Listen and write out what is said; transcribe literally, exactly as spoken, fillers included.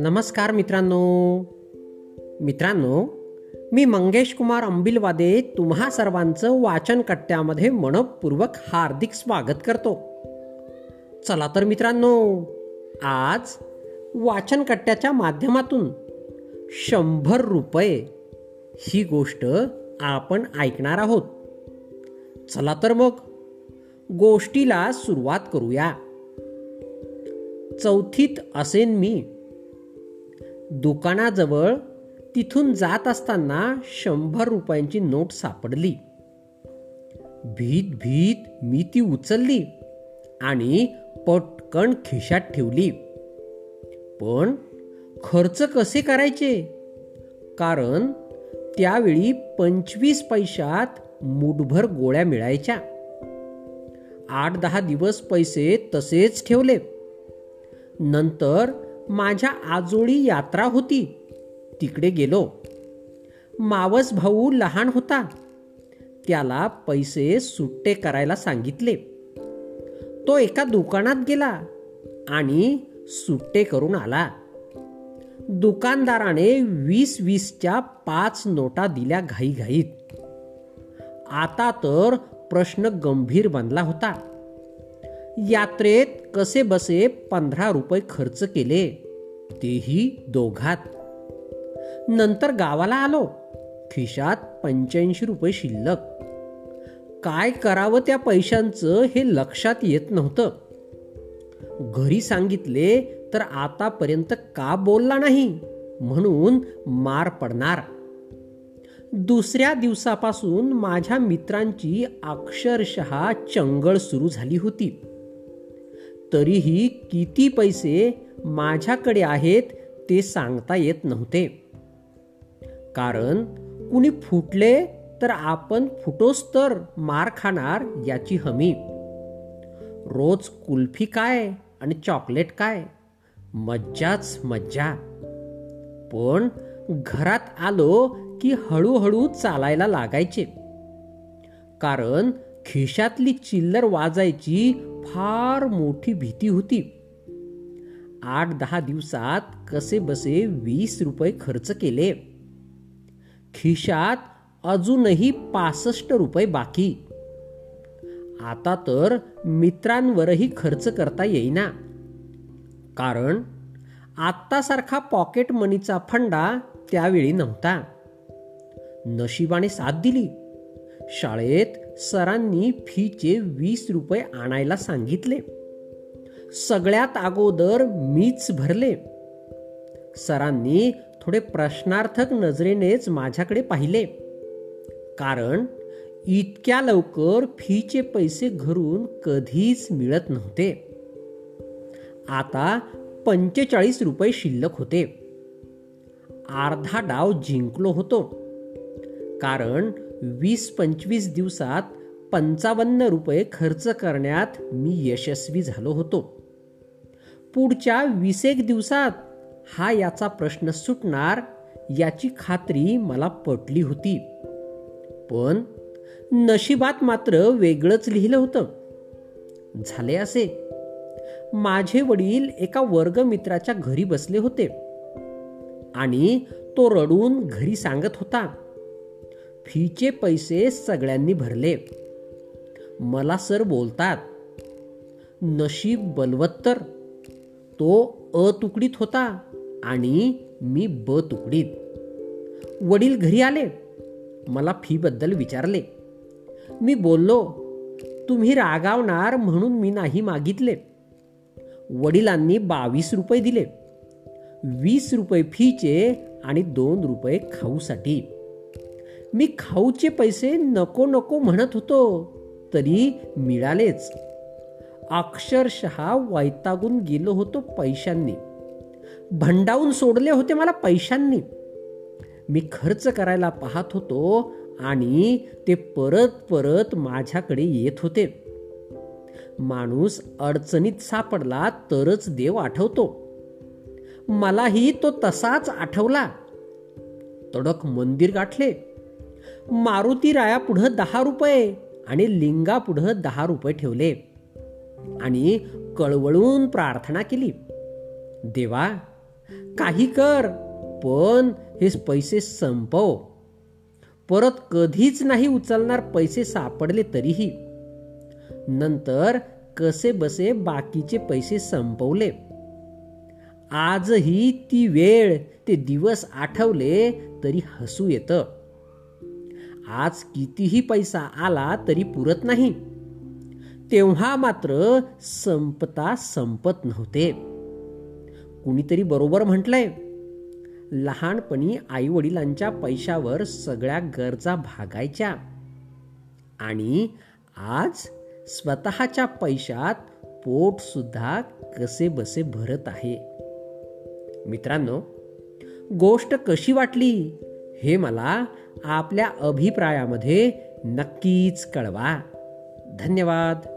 नमस्कार मित्रांनो मित्रांनो मी मंगेश कुमार अंबिलवादे तुम्हा सर्वांचं वाचन कट्ट्यामध्ये मनपूर्वक हार्दिक स्वागत करतो. चला तर मित्रांनो, आज वाचन कट्ट्याच्या माध्यमातून शंभर रुपये ही गोष्ट आपण ऐकणार आहोत. चला तर मग गोष्टीला सुरुवात करूया. चौथीत असेन मी. दुकानाजवळ तिथून जात असताना शंभर रुपयांची नोट सापडली. भीत भीत मी ती उचलली आणि पटकन खिशात ठेवली. पण खर्च कसे करायचे, कारण त्यावेळी पंचवीस पैशात मुठभर गोळ्या मिळायच्या. आठ दहा दिवस पैसे तसेच ठेवले. नंतर माझ्या आजोळी यात्रा होती, तिकडे गेलो. मावस भाऊ लहान होता, त्याला पैसे सुट्टे करायला सांगितले. तो एका दुकानात गेला आणि सुट्टे करून आला. दुकानदाराने वीस वीसच्या पाच नोटा दिल्या घाईघाईत. आता तर प्रश्न गंभीर बनला होता. यात्रेत कसे बसे पंधरा रुपये खर्च केले, तेही दोघात. नंतर गावाला आलो. खिशात पंच्याऐंशी रुपये शिल्लक. काय करावं त्या पैशांचं हे लक्षात येत नव्हतं. घरी सांगितले तर आतापर्यंत का बोलला नाही म्हणून मार पडणार. दुसऱ्या दिवसापासून माझ्या मित्रांची अक्षरशः चंगळ सुरू झाली होती. तरीही किती पैसे माझ्याकडे आहेत ते सांगता येत नव्हते, कारण कुणी फुटले तर आपण फुटोस तर मार खाणार याची हमी. रोज कुल्फी काय आणि चॉकलेट काय, मज्जाच मज्जा. पण घरात आलो की हळूहळू चालायला लागायचे, कारण खिशातली चिल्लर वाजायची फार मोठी भीती होती. आठ दहा दिवसात कसे बसे वीस रुपये खर्च केले. खिशात अजूनही पासष्ट रुपये बाकी. आता तर मित्रांवरही खर्च करता येईना, कारण आत्तासारखा पॉकेट मनीचा फंडा त्यावेळी नव्हता. नशिबाने साथ दिली. शाळेत सरांनी फीचे वीस रुपये आणायला सांगितले. सगळ्यात अगोदर मीच भरले. सरांनी थोडे प्रश्नार्थक नजरेनेच माझ्याकडे पाहिले, कारण इतक्या लवकर फीचे पैसे घरून कधीच मिळत नव्हते. आता पंचेचाळीस रुपये शिल्लक होते. अर्धा डाव जिंकलो होतो, कारण वीस पंचवीस दिवसात पंचावन्न रुपये खर्च करण्यात मी यशस्वी झालो होतो. पुढच्या वीस एक दिवसात हा याचा प्रश्न सुटणार याची खात्री मला पटली होती. पण नशिबात मात्र वेगळंच लिहिलं होतं. झाले असे. माझे वडील एका वर्गमित्राच्या घरी बसले होते आणि तो रडून घरी सांगत होता, फीचे पैसे सगळ्यांनी भरले. मला सर बोलतात, नशीब बलवत्तर. तो अ तुकडीत होता आणि मी ब तुकडीत. वडील घरी आले. मला फीबद्दल विचारले. मी बोललो, तुम्ही रागावणार म्हणून मी नाही मागितले. वडिलांनी बावीस रुपये दिले. वीस रुपये फीचे आणि दोन रुपये खाऊसाठी. मी खाऊचे पैसे नको नको म्हणत होतो, तरी मिळालेच. अक्षरशः वैतागून गेलो होतो पैशांनी. भंडावून सोडले होते मला पैशांनी. मी खर्च करायला पाहत होतो आणि ते परत परत माझ्याकडे येत होते. माणूस अडचणीत सापडला तरच देव आठवतो. मलाही तो तसाच आठवला. तडक मंदिर गाठले. मारुतीरायापुढं दहा रुपये आणि लिंगापुढं दहा रुपये ठेवले. आणि कळवळून प्रार्थना केली, देवा काही कर, पण हे पैसे संपव. परत कधीच नाही उचलणार. पैसे सापडले तरीही. नंतर कसे बसे बाकीचे पैसे संपवले. आजही ती वेळ, ते दिवस आठवले तरी हसू येतं. आज कितीही पैसा आला तरी पुरत नाही. तेव्हा मात्र संपता संपत नव्हते. कुणीतरी बरोबर म्हटलंय, लहानपणी आई वडिलांच्या पैशावर सगळ्या गरजा भागायच्या आणि आज स्वतःच्या पैशात पोट सुद्धा कसे बसे भरत आहे. मित्रांनो, गोष्ट कशी वाटली हे मला आपल्या अभिप्रायामध्ये नक्कीच कळवा. धन्यवाद.